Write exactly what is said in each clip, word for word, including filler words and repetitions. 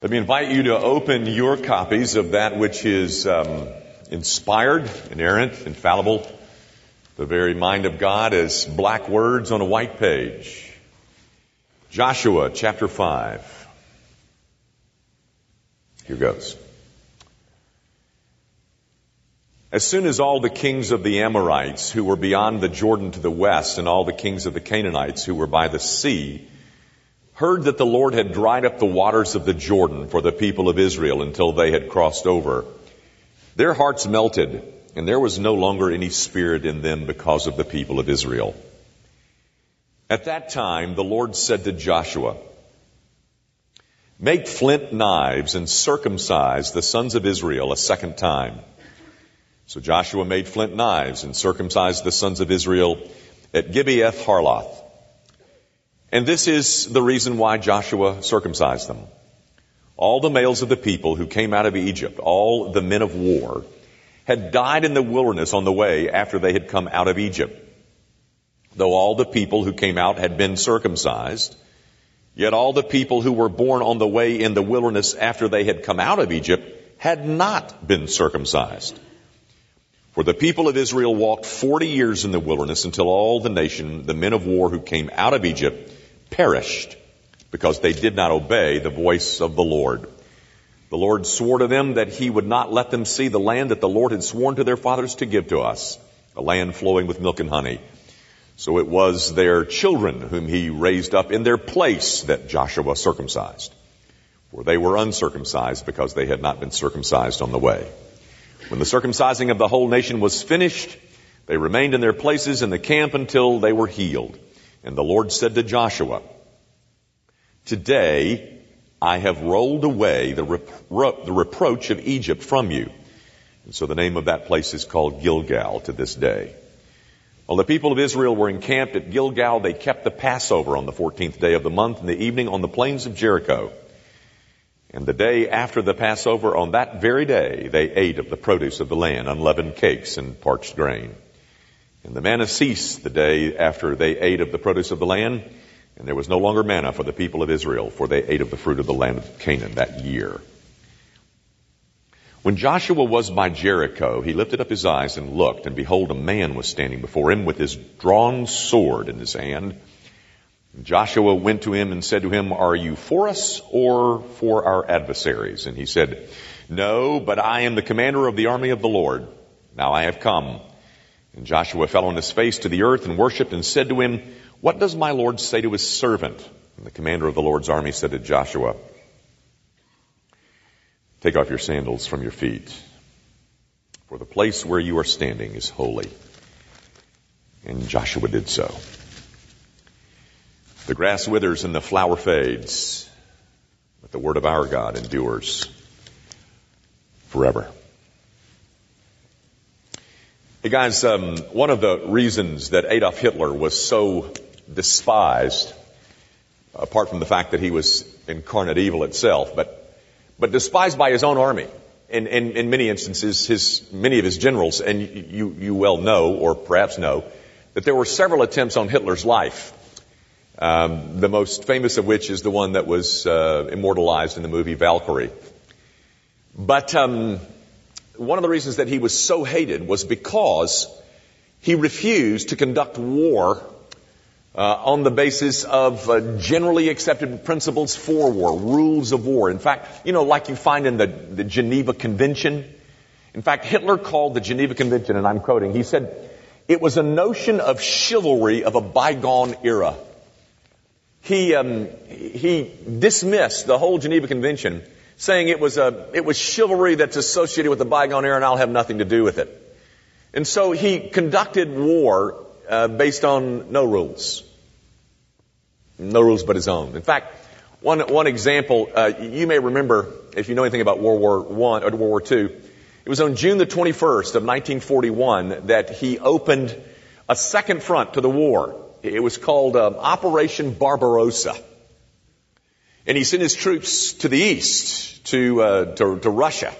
Let me invite you to open your copies of that which is um, inspired, inerrant, infallible, the very mind of God as black words on a white page. Joshua chapter five. Here goes. As soon as all the kings of the Amorites who were beyond the Jordan to the west and all the kings of the Canaanites who were by the sea heard that the Lord had dried up the waters of the Jordan for the people of Israel until they had crossed over, their hearts melted, and there was no longer any spirit in them because of the people of Israel. At that time, the Lord said to Joshua, "Make flint knives and circumcise the sons of Israel a second time." So Joshua made flint knives and circumcised the sons of Israel at Gibeath Haaraloth. And this is the reason why Joshua circumcised them. All the males of the people who came out of Egypt, all the men of war, had died in the wilderness on the way after they had come out of Egypt. Though all the people who came out had been circumcised, yet all the people who were born on the way in the wilderness after they had come out of Egypt had not been circumcised. For the people of Israel walked forty years in the wilderness until all the nation, the men of war who came out of Egypt, perished because they did not obey the voice of the Lord. The Lord swore to them that he would not let them see the land that the Lord had sworn to their fathers to give to us, a land flowing with milk and honey. So it was their children whom he raised up in their place that Joshua circumcised, for they were uncircumcised because they had not been circumcised on the way. When the circumcising of the whole nation was finished, they remained in their places in the camp until they were healed. And the Lord said to Joshua, "Today I have rolled away the, repro- the reproach of Egypt from you." And so the name of that place is called Gilgal to this day. While the people of Israel were encamped at Gilgal, they kept the Passover on the fourteenth day of the month in the evening on the plains of Jericho. And the day after the Passover, on that very day, they ate of the produce of the land, unleavened cakes and parched grain. And the manna ceased the day after they ate of the produce of the land, and there was no longer manna for the people of Israel, for they ate of the fruit of the land of Canaan that year. When Joshua was by Jericho, he lifted up his eyes and looked, and behold, a man was standing before him with his drawn sword in his hand. Joshua went to him and said to him, "Are you for us or for our adversaries?" And he said, "No, but I am the commander of the army of the Lord. Now I have come." And Joshua fell on his face to the earth and worshipped and said to him, "What does my Lord say to his servant?" And the commander of the Lord's army said to Joshua, "Take off your sandals from your feet, for the place where you are standing is holy." And Joshua did so. The grass withers and the flower fades, but the word of our God endures forever. Hey guys, um, one of the reasons that Adolf Hitler was so despised, apart from the fact that he was incarnate evil itself, but but despised by his own army, and in, in, in many instances, his many of his generals, and you you well know, or perhaps know, that there were several attempts on Hitler's life. Um, the most famous of which is the one that was uh, immortalized in the movie Valkyrie. But um, one of the reasons that he was so hated was because he refused to conduct war uh, on the basis of uh, generally accepted principles for war, rules of war. In fact, you know, like you find in the, the Geneva Convention. In fact, Hitler called the Geneva Convention, and I'm quoting, he said, "It was a notion of chivalry of a bygone era." He um, he dismissed the whole Geneva Convention, saying it was a it was chivalry that's associated with the bygone era, and I'll have nothing to do with it. And so he conducted war uh, based on no rules, no rules but his own. In fact, one one example uh, you may remember if you know anything about World War One or World War Two, it was on June the twenty-first of nineteen forty-one that he opened a second front to the war. It was called um, Operation Barbarossa. And he sent his troops to the east, to, uh, to, to Russia.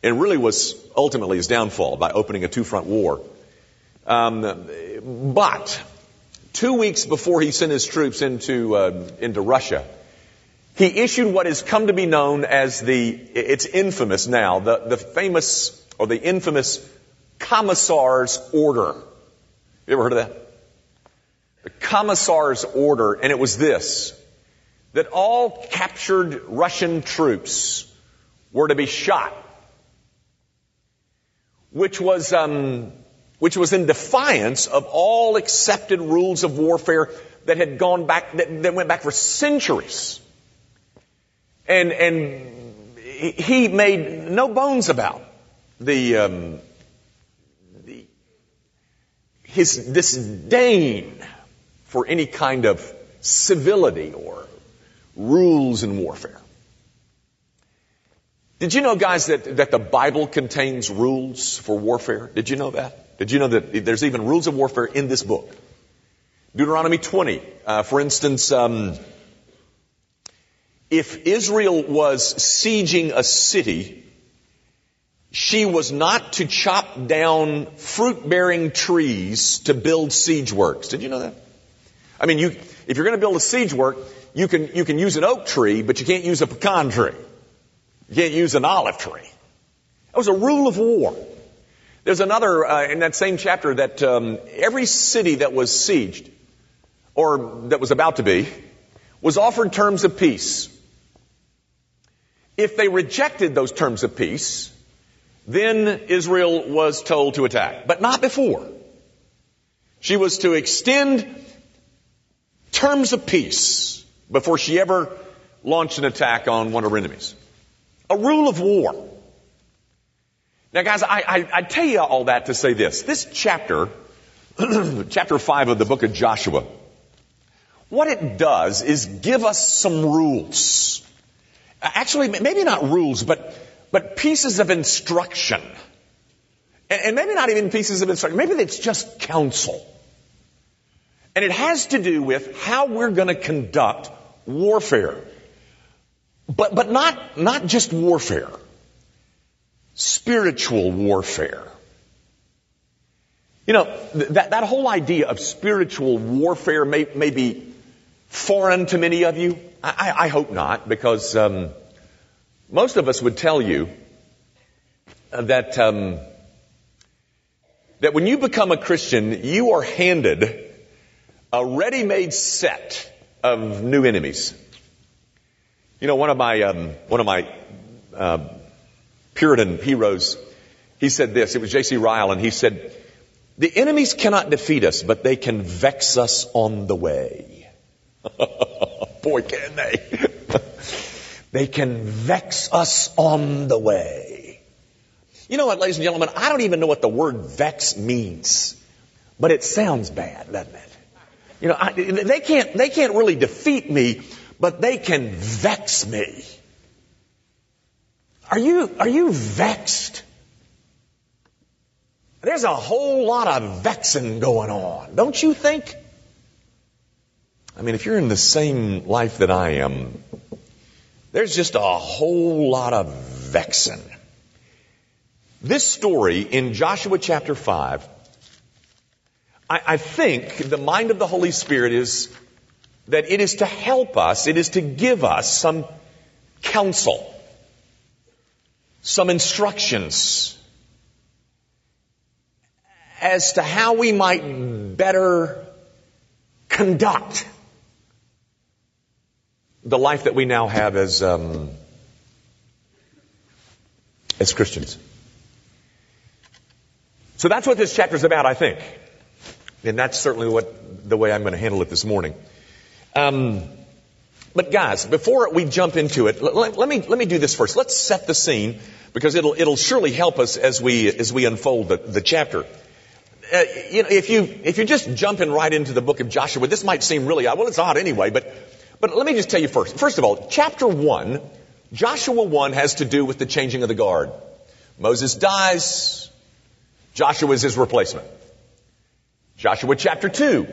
It really was ultimately his downfall by opening a two-front war. Um, but two weeks before he sent his troops into, uh, into Russia, he issued what has come to be known as the, it's infamous now, the, the famous, or the infamous Commissar's Order. You ever heard of that? The Commissar's Order, and it was this, that all captured Russian troops were to be shot, which was, um, which was in defiance of all accepted rules of warfare that had gone back, that, that went back for centuries. And, and he made no bones about the, um, the, his disdain for any kind of civility or rules in warfare. Did you know, guys, that, that the Bible contains rules for warfare? Did you know that? Did you know that there's even rules of warfare in this book? Deuteronomy twenty, uh, for instance, um, if Israel was sieging a city, she was not to chop down fruit-bearing trees to build siege works. Did you know that? I mean, you, if you're going to build a siege work, you can, you can use an oak tree, but you can't use a pecan tree. You can't use an olive tree. That was a rule of war. There's another, uh, in that same chapter, that um, every city that was sieged, or that was about to be, was offered terms of peace. If they rejected those terms of peace, then Israel was told to attack, but not before. She was to extend terms of peace before she ever launched an attack on one of her enemies. A rule of war. Now, guys, I, I, I tell you all that to say this. This chapter, chapter five of the book of Joshua, what it does is give us some rules. Actually, maybe not rules, but but pieces of instruction. And, and maybe not even pieces of instruction. Maybe it's just counsel. And it has to do with how we're going to conduct warfare. But but not not just warfare. Spiritual warfare. You know, th- that, that whole idea of spiritual warfare may, may be foreign to many of you. I, I, I hope not, because um, most of us would tell you that um, that when you become a Christian, you are handed a ready-made set of new enemies. You know, one of my um, one of my uh, Puritan heroes, he said this. It was J C Ryle, and he said, "The enemies cannot defeat us, but they can vex us on the way." Boy, can they! They can vex us on the way. You know what, ladies and gentlemen? I don't even know what the word "vex" means, but it sounds bad, doesn't it? You know, I, they can't they can't really defeat me, but they can vex me. Are you, are you vexed? There's a whole lot of vexing going on, don't you think? I mean, if you're in the same life that I am, there's just a whole lot of vexing. This story in Joshua chapter five, I, I think the mind of the Holy Spirit is that it is to help us, it is to give us some counsel, some instructions as to how we might better conduct the life that we now have as um, as Christians. So that's what this chapter's about, I think. And that's certainly what the way I'm going to handle it this morning. Um, but guys, before we jump into it, let, let me let me do this first. Let's set the scene, because it'll it'll surely help us as we as we unfold the, the chapter. Uh, you know, if you if you're just jumping right into the book of Joshua, this might seem really odd. Well, it's odd anyway. But but let me just tell you first. First of all, chapter one, Joshua one, has to do with the changing of the guard. Moses dies. Joshua is his replacement. Joshua chapter two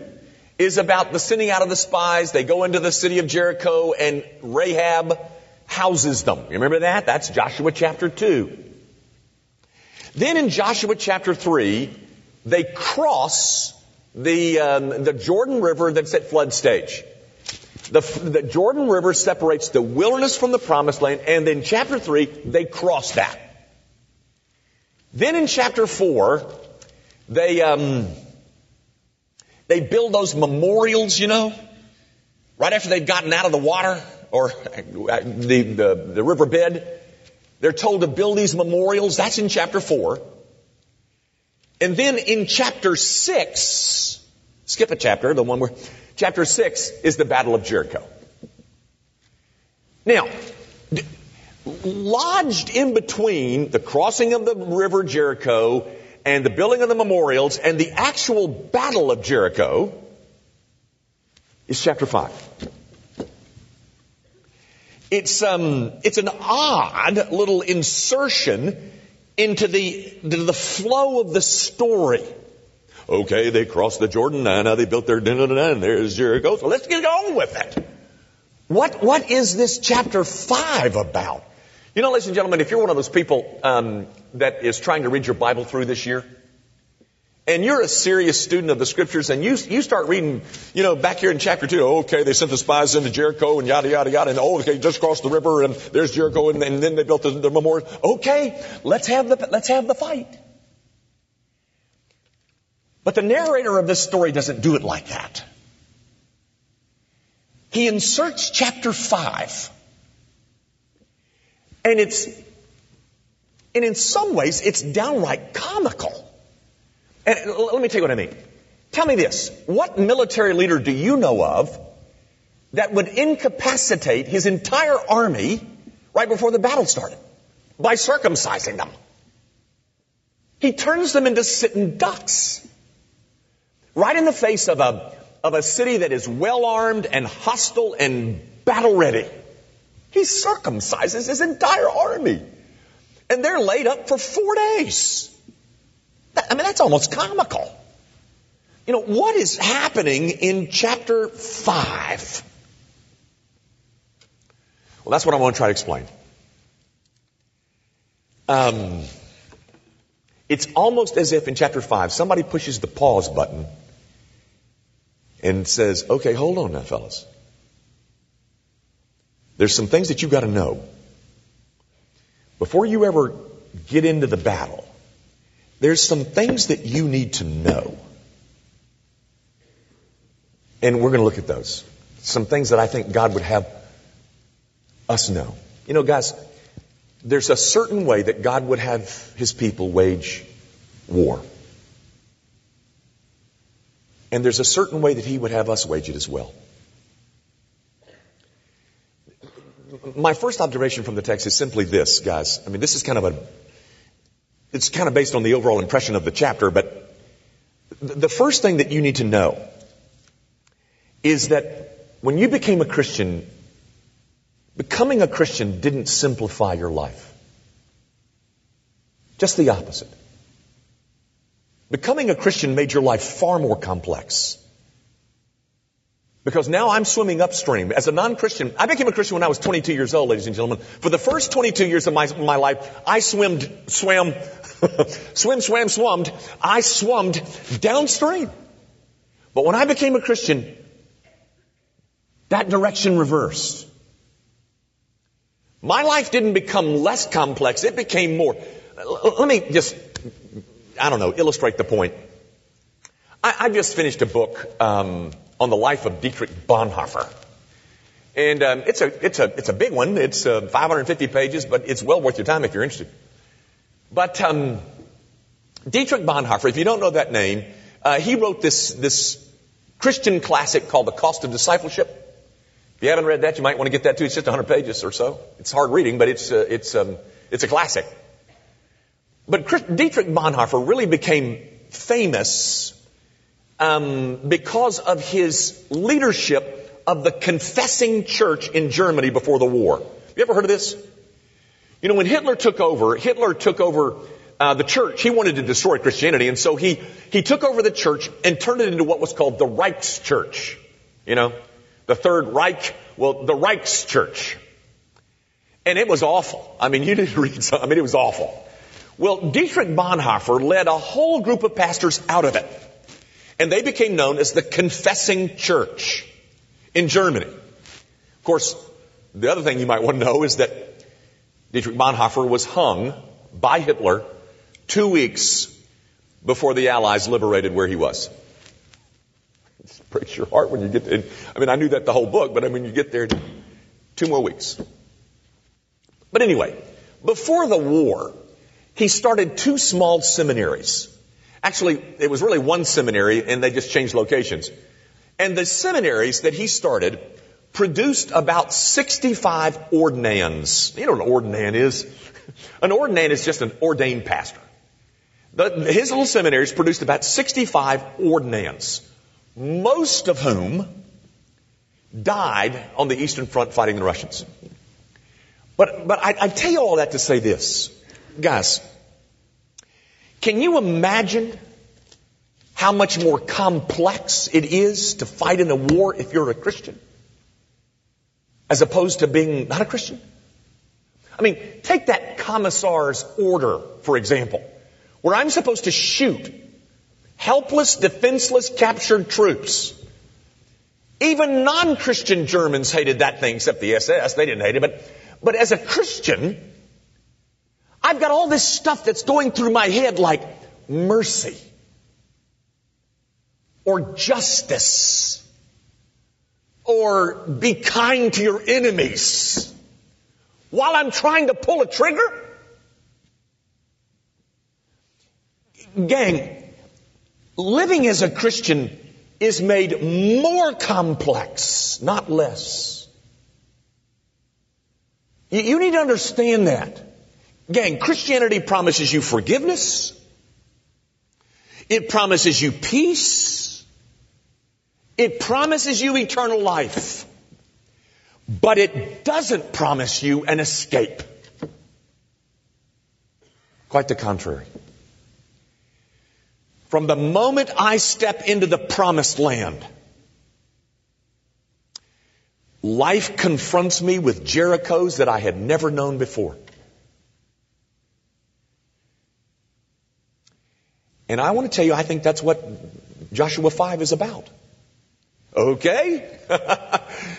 is about the sending out of the spies. They go into the city of Jericho, and Rahab houses them. You remember that? That's Joshua chapter two. Then in Joshua chapter three, they cross the um, the Jordan River that's at flood stage. The, the Jordan River separates the wilderness from the promised land, and in chapter three, they cross that. Then in chapter four, they, um, they build those memorials, you know, right after they've gotten out of the water or the, the, the riverbed. They're told to build these memorials. That's in chapter four. And then in chapter six, skip a chapter, the one where, chapter six is the Battle of Jericho. Now, d- lodged in between the crossing of the river Jericho and the building of the memorials and the actual Battle of Jericho is chapter five. It's um, it's an odd little insertion into the into the flow of the story. Okay, they crossed the Jordan, and now they built their da da da, and there's Jericho. So let's get on with it. What what is this chapter five about? You know, ladies and gentlemen, if you're one of those people um, that is trying to read your Bible through this year, and you're a serious student of the Scriptures, and you you start reading, you know, back here in chapter two, okay, they sent the spies into Jericho, and yada, yada, yada, and oh, okay, just crossed the river, and there's Jericho, and, and then they built the, the memorial. Okay, let's have the let's have the fight. But the narrator of this story doesn't do it like that. He inserts chapter five, and it's, and in some ways, it's downright comical. And let me tell you what I mean. Tell me this. What military leader do you know of that would incapacitate his entire army right before the battle started by circumcising them? He turns them into sitting ducks. Right in the face of a, of a city that is well-armed and hostile and battle-ready. He circumcises his entire army. And they're laid up for four days. I mean, that's almost comical. You know, what is happening in chapter five? Well, that's what I want to try to explain. Um, it's almost as if in chapter five, somebody pushes the pause button and says, okay, hold on now, fellas. There's some things that you've got to know. Before you ever get into the battle, there's some things that you need to know. And we're going to look at those. Some things that I think God would have us know. You know, guys, there's a certain way that God would have his people wage war. And there's a certain way that he would have us wage it as well. My first observation from the text is simply this, guys. I mean, this is kind of a... It's kind of based on the overall impression of the chapter, but the first thing that you need to know is that when you became a Christian, becoming a Christian didn't simplify your life. Just the opposite. Becoming a Christian made your life far more complex. Because now I'm swimming upstream. As a non-Christian, I became a Christian when I was twenty-two years old, ladies and gentlemen. For the first twenty-two years of my, my life, I swimmed, swam, swim, swam, swummed. I swummed downstream. But when I became a Christian, that direction reversed. My life didn't become less complex. It became more. Let me just, I don't know, illustrate the point. I, I just finished a book, um, on the life of Dietrich Bonhoeffer. And um, it's a it's a it's a big one. It's uh, five hundred fifty pages, but it's well worth your time if you're interested. But um, Dietrich Bonhoeffer, if you don't know that name, uh, he wrote this this Christian classic called The Cost of Discipleship. If you haven't read that, you might want to get that too. It's just one hundred pages or so. It's hard reading, but it's uh, it's um, it's a classic. But Chris, Dietrich Bonhoeffer really became famous. Um, because of his leadership of the Confessing Church in Germany before the war. You ever heard of this? You know, when Hitler took over, Hitler took over uh, the church. He wanted to destroy Christianity, and so he he took over the church and turned it into what was called the Reich's Church. You know, the Third Reich, well, the Reich's Church. And it was awful. I mean, you didn't read some, I mean, it was awful. Well, Dietrich Bonhoeffer led a whole group of pastors out of it. And they became known as the Confessing Church in Germany. Of course, the other thing you might want to know is that Dietrich Bonhoeffer was hung by Hitler two weeks before the Allies liberated where he was. It breaks your heart when you get there. I mean, I knew that the whole book, but I mean, you get there two more weeks. But anyway, before the war, he started two small seminaries. Actually, it was really one seminary, and they just changed locations. And the seminaries that he started produced about sixty-five ordinands. You know what an ordinand is? An ordinand is just an ordained pastor. The, his little seminaries produced about sixty-five ordinands, most of whom died on the Eastern Front fighting the Russians. But, but I, I tell you all that to say this. Guys, can you imagine how much more complex it is to fight in a war if you're a Christian, as opposed to being not a Christian? I mean, take that Commissar's Order, for example, where I'm supposed to shoot helpless, defenseless, captured troops. Even non-Christian Germans hated that thing, except the S S. They didn't hate it. But, but as a Christian, I've got all this stuff that's going through my head like mercy or justice or be kind to your enemies while I'm trying to pull a trigger. Gang, living as a Christian is made more complex, not less. You, you need to understand that. Gang, Christianity promises you forgiveness. It promises you peace. It promises you eternal life. But it doesn't promise you an escape. Quite the contrary. From the moment I step into the promised land, life confronts me with Jerichos that I had never known before. And I want to tell you, I think that's what Joshua five is about. Okay?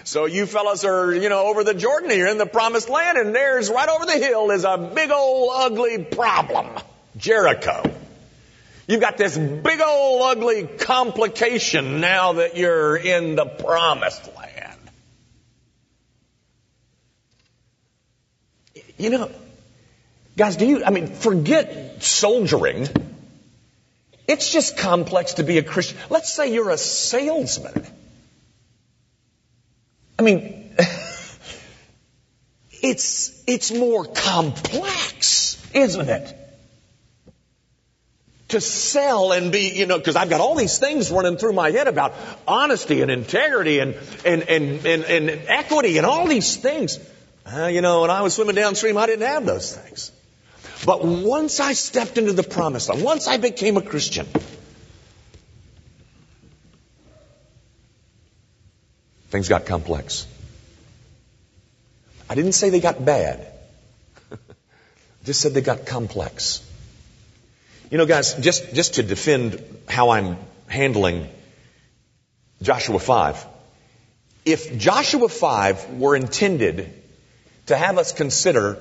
So you fellas are, you know, over the Jordan here in the promised land, and there's right over the hill is a big old ugly problem. Jericho. You've got this big old ugly complication now that you're in the promised land. You know, guys, do you, I mean, forget soldiering. It's just complex to be a Christian. Let's say you're a salesman. I mean, it's it's more complex, isn't it? To sell and be, you know, because I've got all these things running through my head about honesty and integrity and and and and, and equity and all these things. Uh, you know, when I was swimming downstream, I didn't have those things. But once I stepped into the promised land, once I became a Christian, things got complex. I didn't say they got bad. I just said they got complex. You know, guys, just, just to defend how I'm handling Joshua five, if Joshua five were intended to have us consider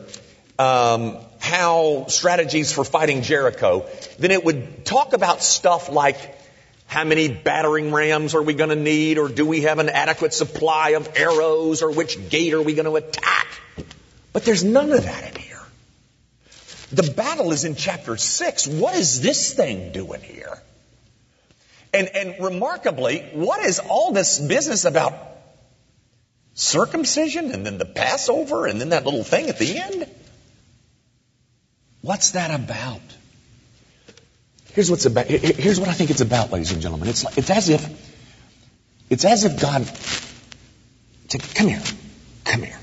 um, how strategies for fighting Jericho, then it would talk about stuff like how many battering rams are we going to need, or do we have an adequate supply of arrows, or which gate are we going to attack? But there's none of that in here. The battle is in chapter six. What is this thing doing here? And, and remarkably, what is all this business about circumcision and then the Passover and then that little thing at the end? What's that about? Here's what's about. Here's what I think it's about, ladies and gentlemen. It's like, it's as if it's as if God said, "Come here, come here.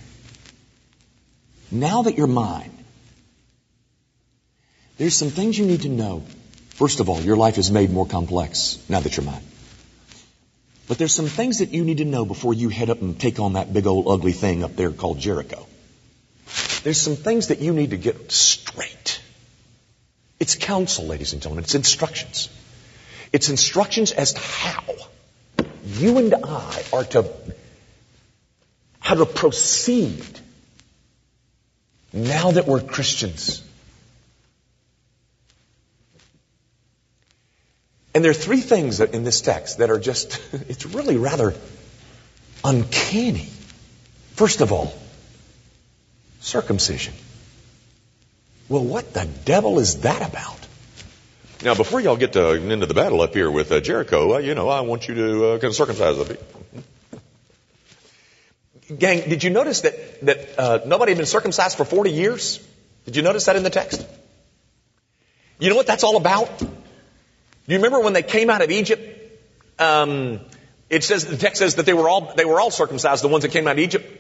Now that you're mine, there's some things you need to know. First of all, your life is made more complex now that you're mine. But there's some things that you need to know before you head up and take on that big old ugly thing up there called Jericho. There's some things that you need to get straight." It's counsel, ladies and gentlemen. It's instructions. It's instructions as to how you and I are to how to proceed now that we're Christians. And there are three things that in this text that are just, it's really rather uncanny. First of all, circumcision. Well, what the devil is that about? Now, before y'all get to, into the battle up here with uh, Jericho, uh, you know, I want you to uh, kind of circumcise the people. Gang, did you notice that, that uh, nobody had been circumcised for forty years? Did you notice that in the text? You know what that's all about? You remember when they came out of Egypt? Um, it says, the text says that they were all, they were all circumcised, the ones that came out of Egypt.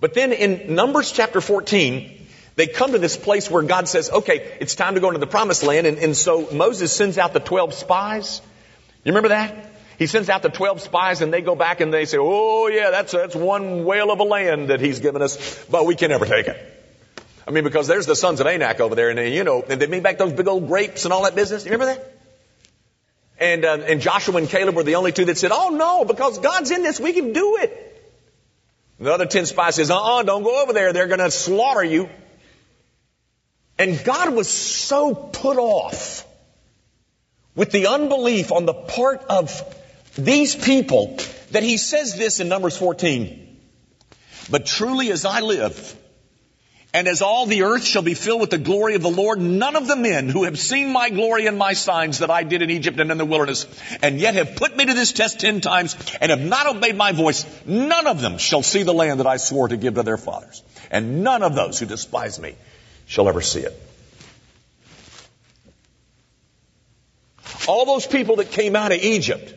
But then in Numbers chapter fourteen... they come to this place where God says, okay, it's time to go into the promised land. And, and so Moses sends out the twelve spies. You remember that? He sends out the twelve spies and they go back and they say, oh yeah, that's, that's one whale of a land that he's given us, but we can never take it. I mean, because there's the sons of Anak over there and they, you know, and they made back those big old grapes and all that business. You remember that? And, uh, and Joshua and Caleb were the only two that said, oh no, because God's in this, we can do it. And the other ten spies says, uh-uh, don't go over there. They're going to slaughter you. And God was so put off with the unbelief on the part of these people that he says this in Numbers fourteen. But truly as I live, and as all the earth shall be filled with the glory of the Lord, none of the men who have seen my glory and my signs that I did in Egypt and in the wilderness, and yet have put me to this test ten times and have not obeyed my voice, none of them shall see the land that I swore to give to their fathers. And none of those who despise me shall ever see it. All those people that came out of Egypt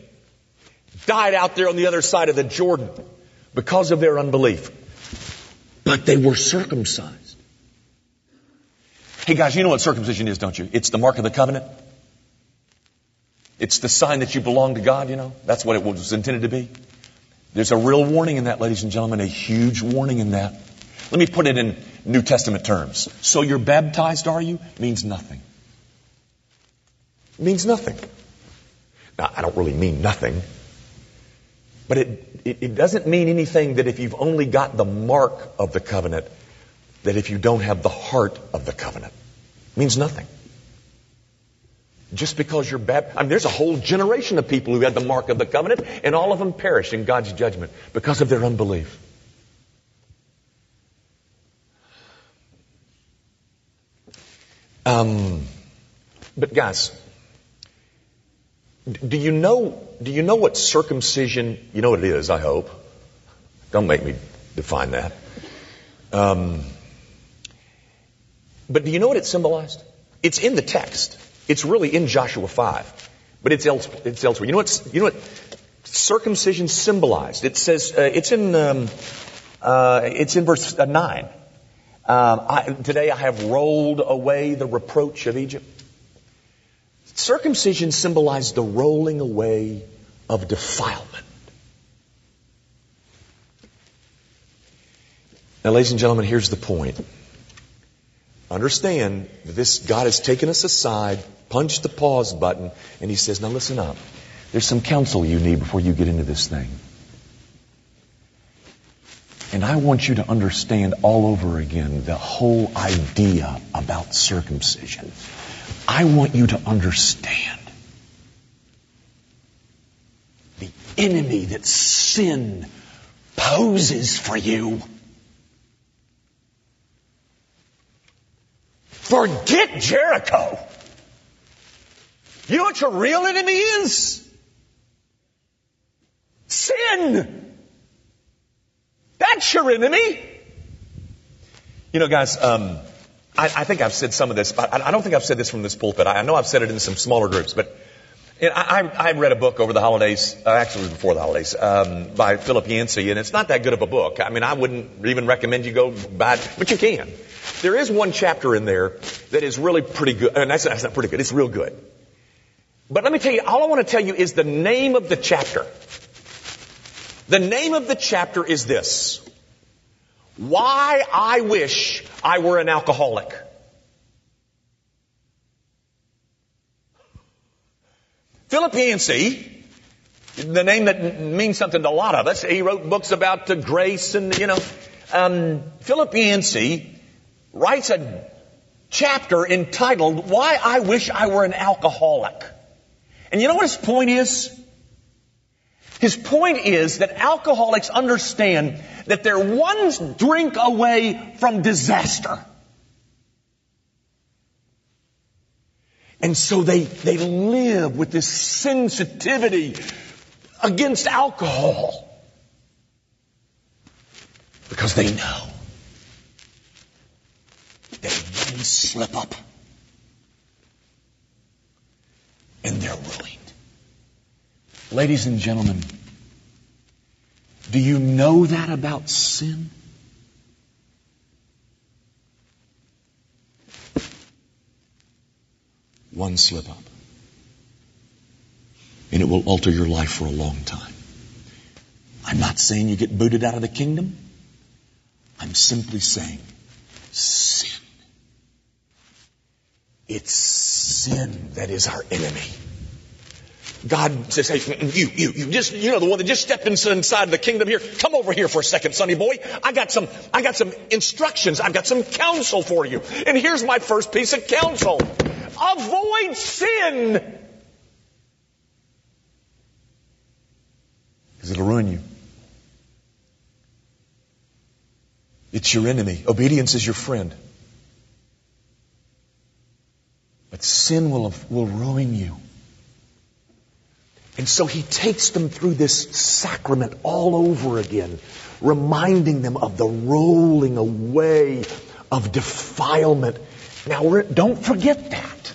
died out there on the other side of the Jordan because of their unbelief. But they were circumcised. Hey guys, you know what circumcision is, don't you? It's the mark of the covenant. It's the sign that you belong to God, you know. That's what it was intended to be. There's a real warning in that, ladies and gentlemen, a huge warning in that. Let me put it in New Testament terms. So you're baptized, are you? Means nothing. Means nothing. Now, I don't really mean nothing. But it, it, it doesn't mean anything that if you've only got the mark of the covenant, that if you don't have the heart of the covenant. It means nothing. Just because you're baptized. I mean, there's a whole generation of people who had the mark of the covenant, and all of them perished in God's judgment because of their unbelief. Um, but guys, do you know, do you know what circumcision, you know what it is, I hope. Don't make me define that. Um, but do you know what it symbolized? It's in the text. It's really in Joshua five, but it's, else, it's elsewhere. You know what, you know what circumcision symbolized? It says, uh, it's in, um, uh, it's in verse uh, nine. Um, I, today I have rolled away the reproach of Egypt. Circumcision symbolized the rolling away of defilement. Now, ladies and gentlemen, here's the point. Understand that this God has taken us aside, punched the pause button, and he says, now listen up. There's some counsel you need before you get into this thing. And I want you to understand all over again the whole idea about circumcision. I want you to understand the enemy that sin poses for you. Forget Jericho. You know what your real enemy is? Sin. That's your enemy. You know, guys, um, I, I think I've said some of this, but I, I don't think I've said this from this pulpit. I, I know I've said it in some smaller groups, but you know, I, I, I read a book over the holidays, uh, actually before the holidays, um, by Philip Yancey, and it's not that good of a book. I mean, I wouldn't even recommend you go buy it, but you can. There is one chapter in there that is really pretty good. And that's, that's not pretty good. It's real good. But let me tell you, all I want to tell you is the name of the chapter. The name of the chapter is this. Why I wish I were an alcoholic. Philip Yancey the name that means something to a lot of us. He wrote books about the grace and, you know. Um, Philip Yancey writes a chapter entitled, Why I Wish I Were an Alcoholic. And you know what his point is? His point is that alcoholics understand that they're one drink away from disaster. And so they, they live with this sensitivity against alcohol. Because they know they can slip up. And they're willing. Ladies and gentlemen, do you know that about sin? One slip up. And it will alter your life for a long time. I'm not saying you get booted out of the kingdom. I'm simply saying sin. It's sin that is our enemy. God says, hey, you, you, you just, you know, the one that just stepped inside the kingdom here. Come over here for a second, sonny boy. I got some, I got some instructions. I've got some counsel for you. And here's my first piece of counsel. Avoid sin. Because it'll ruin you. It's your enemy. Obedience is your friend. But sin will, will ruin you. And so he takes them through this sacrament all over again, reminding them of the rolling away of defilement. Now, we're, don't forget that.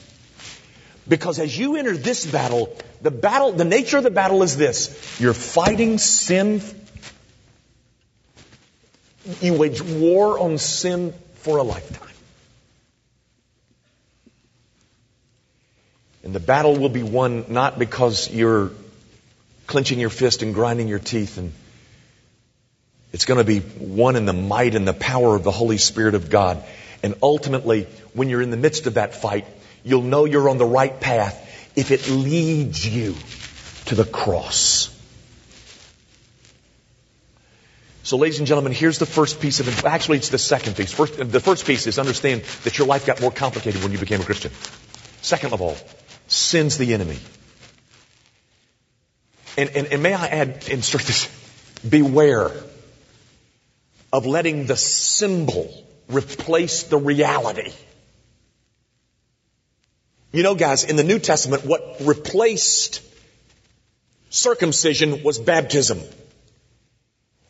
Because as you enter this battle, the battle, the nature of the battle is this. You're fighting sin. You wage war on sin for a lifetime. And the battle will be won not because you're clenching your fist and grinding your teeth. And it's going to be won in the might and the power of the Holy Spirit of God. And ultimately, when you're in the midst of that fight, you'll know you're on the right path if it leads you to the cross. So, ladies and gentlemen, here's the first piece of it. Actually, it's the second piece. First, the first piece is understand that your life got more complicated when you became a Christian. Second of all, sin's the enemy. And, and, and may I add, insert this, beware of letting the symbol replace the reality. You know, guys, in the New Testament, what replaced circumcision was baptism.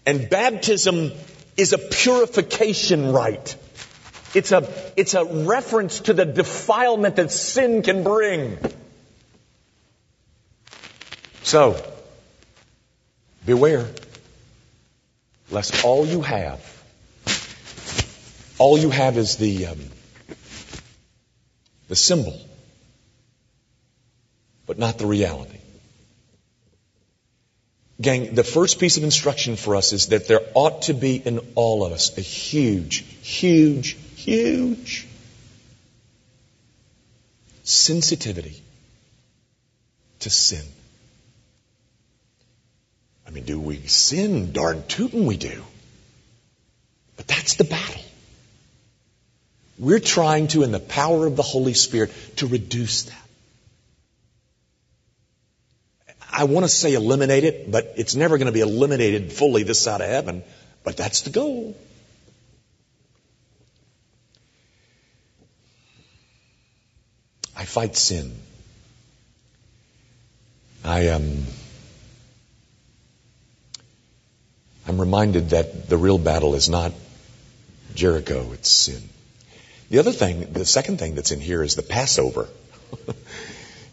And baptism is a purification rite. It's a, it's a reference to the defilement that sin can bring. So, beware, lest all you have, all you have is the, um, the symbol, but not the reality. Gang, the first piece of instruction for us is that there ought to be in all of us a huge, huge, huge sensitivity to sin. I mean, do we sin? Darn tootin' we do. But that's the battle. We're trying to, in the power of the Holy Spirit, to reduce that. I want to say eliminate it, but it's never going to be eliminated fully this side of heaven. But that's the goal. I fight sin. I um, I'm reminded that the real battle is not Jericho, it's sin. The other thing, the second thing that's in here is the Passover.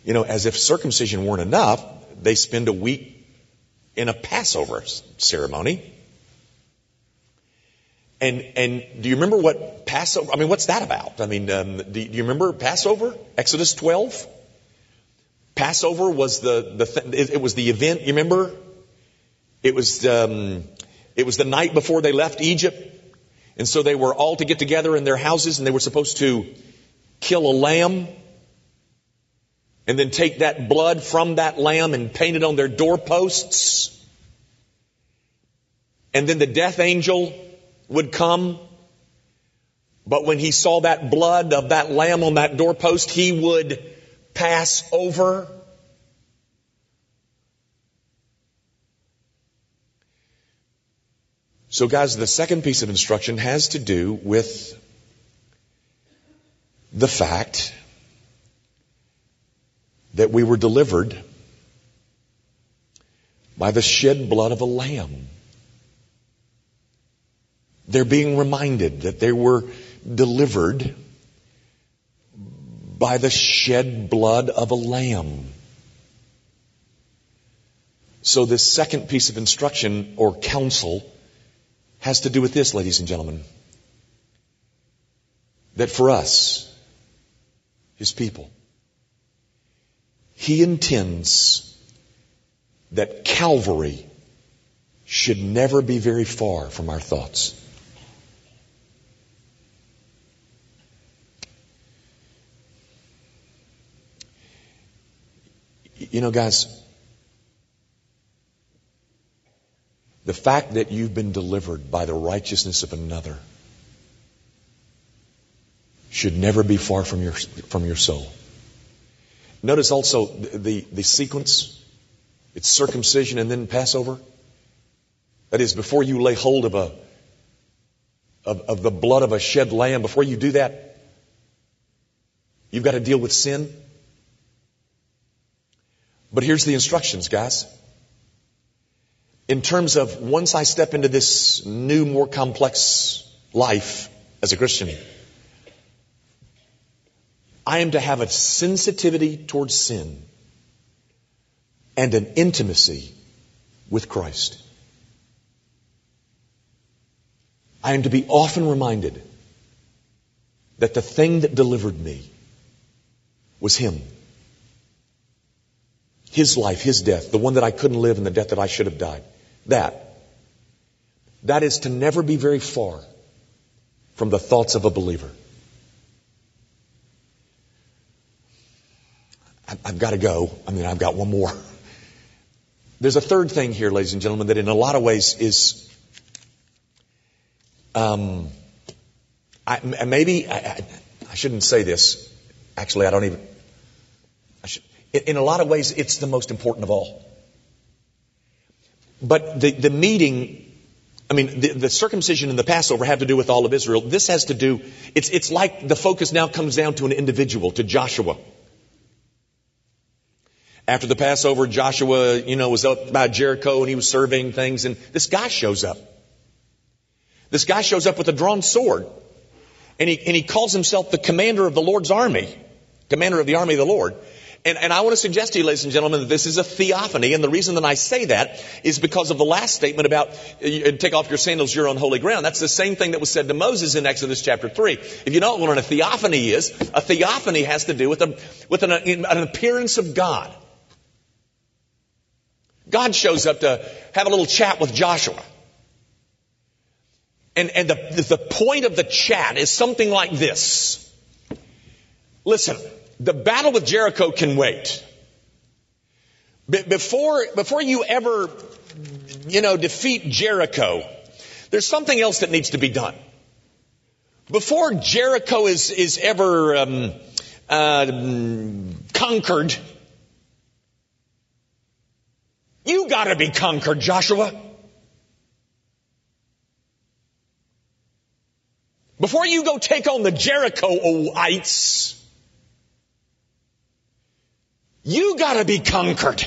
You know, as if circumcision weren't enough, they spend a week in a Passover ceremony. And and do you remember what Passover, I mean, what's that about? I mean, um, do, do you remember Passover? Exodus twelve? Passover was the, the th- it, it was the event, you remember? It was, um, it was the night before they left Egypt. And so they were all to get together in their houses and they were supposed to kill a lamb. and then take that blood from that lamb and paint it on their doorposts. And then the death angel would come. But when he saw that blood of that lamb on that doorpost, he would pass over. So guys, the second piece of instruction has to do with the fact that we were delivered by the shed blood of a lamb. They're being reminded that they were delivered by the shed blood of a lamb. So this second piece of instruction or counsel has to do with this, ladies and gentlemen. That for us, His people, He intends that Calvary should never be very far from our thoughts. You know, guys, the fact that you've been delivered by the righteousness of another should never be far from your from your soul. Notice also the, the, the sequence. It's circumcision and then Passover. That is, before you lay hold of a of, of the blood of a shed lamb, before you do that, you've got to deal with sin. But here's the instructions, guys. In terms of once I step into this new, more complex life as a Christian, I am to have a sensitivity towards sin and an intimacy with Christ. I am to be often reminded that the thing that delivered me was Him. His life, His death, the one that I couldn't live and the death that I should have died. That, that is to never be very far from the thoughts of a believer. I've got to go. I mean, I've got one more. There's a third thing here, ladies and gentlemen, that in a lot of ways is, um, I, maybe, I, I, I shouldn't say this. Actually, I don't even, I should, in a lot of ways, it's the most important of all. But the, the meeting, I mean, the, the circumcision and the Passover have to do with all of Israel. This has to do, it's, it's like the focus now comes down to an individual, to Joshua. After the Passover, Joshua, you know, was up by Jericho and he was surveying things, and this guy shows up. This guy shows up with a drawn sword, and he, and he calls himself the commander of the Lord's army, commander of the army of the Lord. And, and I want to suggest to you, ladies and gentlemen, that this is a theophany. And the reason that I say that is because of the last statement about take off your sandals, you're on holy ground. That's the same thing that was said to Moses in Exodus chapter three. If you don't know what a theophany is, a theophany has to do with, a, with an, an appearance of God. God shows up to have a little chat with Joshua. And, and the, the point of the chat is something like this. Listen. The battle with Jericho can wait. B- before, before you ever, you know, defeat Jericho, there's something else that needs to be done. Before Jericho is, is ever, um, uh, conquered, you gotta be conquered, Joshua. Before you go take on the Jerichoites, you gotta be conquered.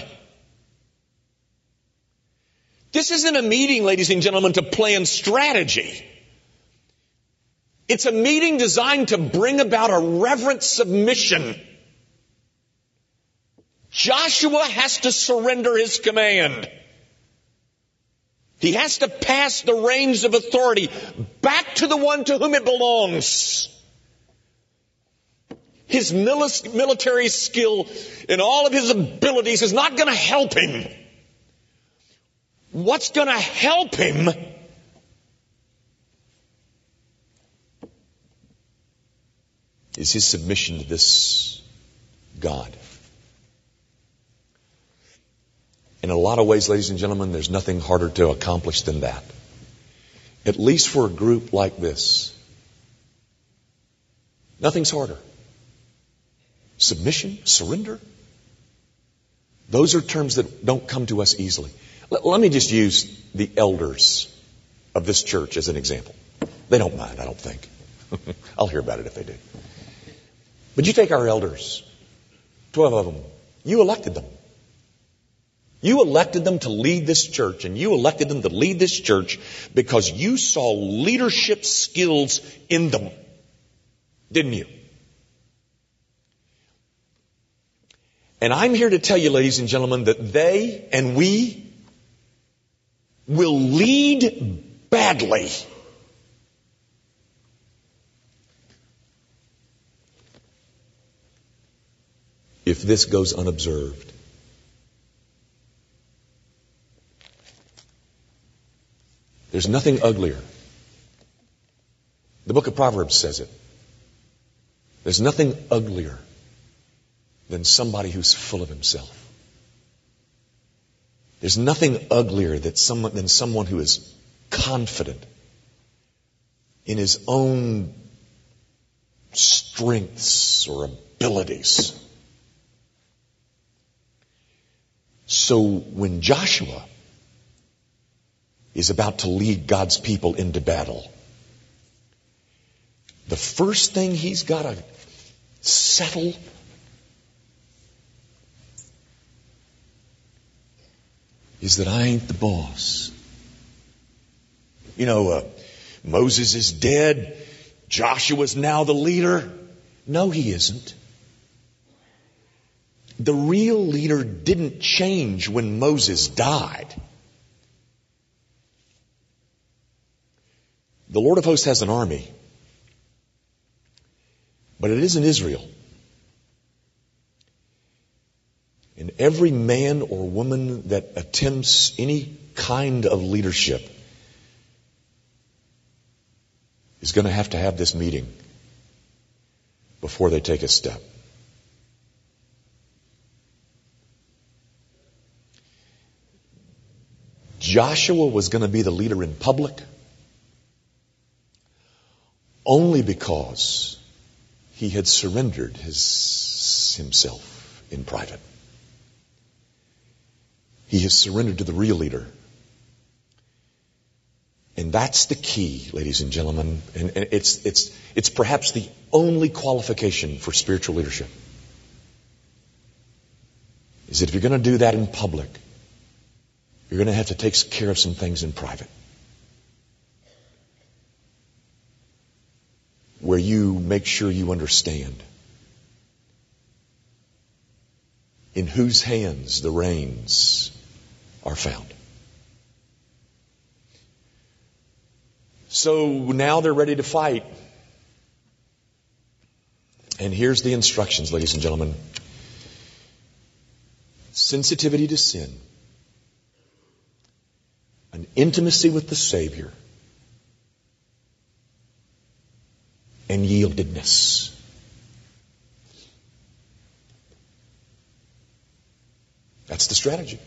This isn't a meeting, ladies and gentlemen, to plan strategy. It's a meeting designed to bring about a reverent submission. Joshua has to surrender his command. He has to pass the reins of authority back to the one to whom it belongs. His military skill and all of his abilities is not going to help him. What's going to help him is his submission to this God. in a lot of ways, ladies and gentlemen, there's nothing harder to accomplish than that. At least for a group like this. Nothing's harder. Submission, surrender. Those are terms that don't come to us easily. Let, let me just use the elders of this church as an example. They don't mind, I don't think. I'll hear about it if they do. But you take our elders, twelve of them, you elected them. You elected them to lead this church, and you elected them to lead this church because you saw leadership skills in them. Didn't you? And I'm here to tell you, ladies and gentlemen, that they and we will lead badly. If this goes unobserved. There's nothing uglier. The book of Proverbs says it. There's nothing uglier than somebody who's full of himself. There's nothing uglier than someone, than someone who is confident in his own strengths or abilities. So when Joshua is about to lead God's people into battle, the first thing he's got to settle is that I ain't the boss. You know, uh, Moses is dead. Joshua's now the leader. No, he isn't. The real leader didn't change when Moses died. The Lord of Hosts has an army, but it isn't Israel. And every man or woman that attempts any kind of leadership is going to have to have this meeting before they take a step. Joshua was going to be the leader in public only because he had surrendered his, himself in private. He has surrendered to the real leader. And that's the key, ladies and gentlemen. And, and it's, it's, it's perhaps the only qualification for spiritual leadership. Is that if you're going to do that in public, you're going to have to take care of some things in private. Where you make sure you understand in whose hands the reins are found. So now they're ready to fight. And here's the instructions, ladies and gentlemen. Sensitivity to sin. An intimacy with the Savior. And yieldedness. That's the strategy.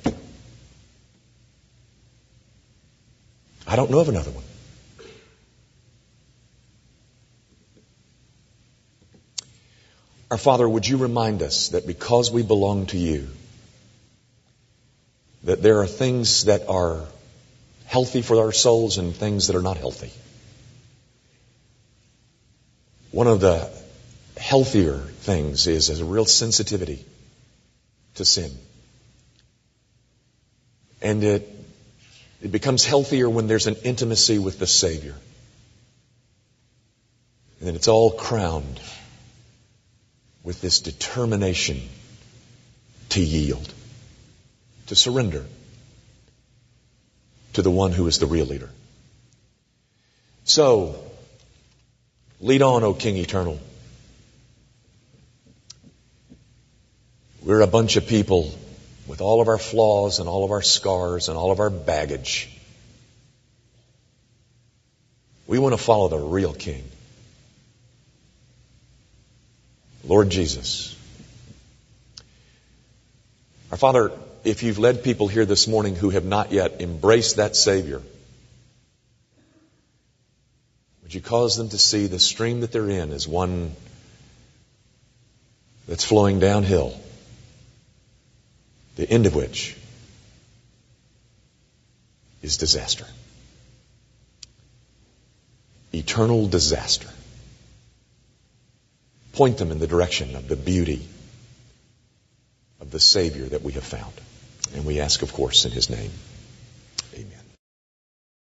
I don't know of another one. Our Father, would you remind us that because we belong to you, that there are things that are healthy for our souls and things that are not healthy. One of the healthier things is, is a real sensitivity to sin. And it, it becomes healthier when there's an intimacy with the Savior. And then it's all crowned with this determination to yield, to surrender to the one who is the real leader. So, lead on, O King Eternal. We're a bunch of people with all of our flaws and all of our scars and all of our baggage. We want to follow the real King. Lord Jesus. Our Father, if you've led people here this morning who have not yet embraced that Savior, would you cause them to see the stream that they're in is one that's flowing downhill, the end of which is disaster. Eternal disaster. Point them in the direction of the beauty of the Savior that we have found. And we ask, of course, in His name.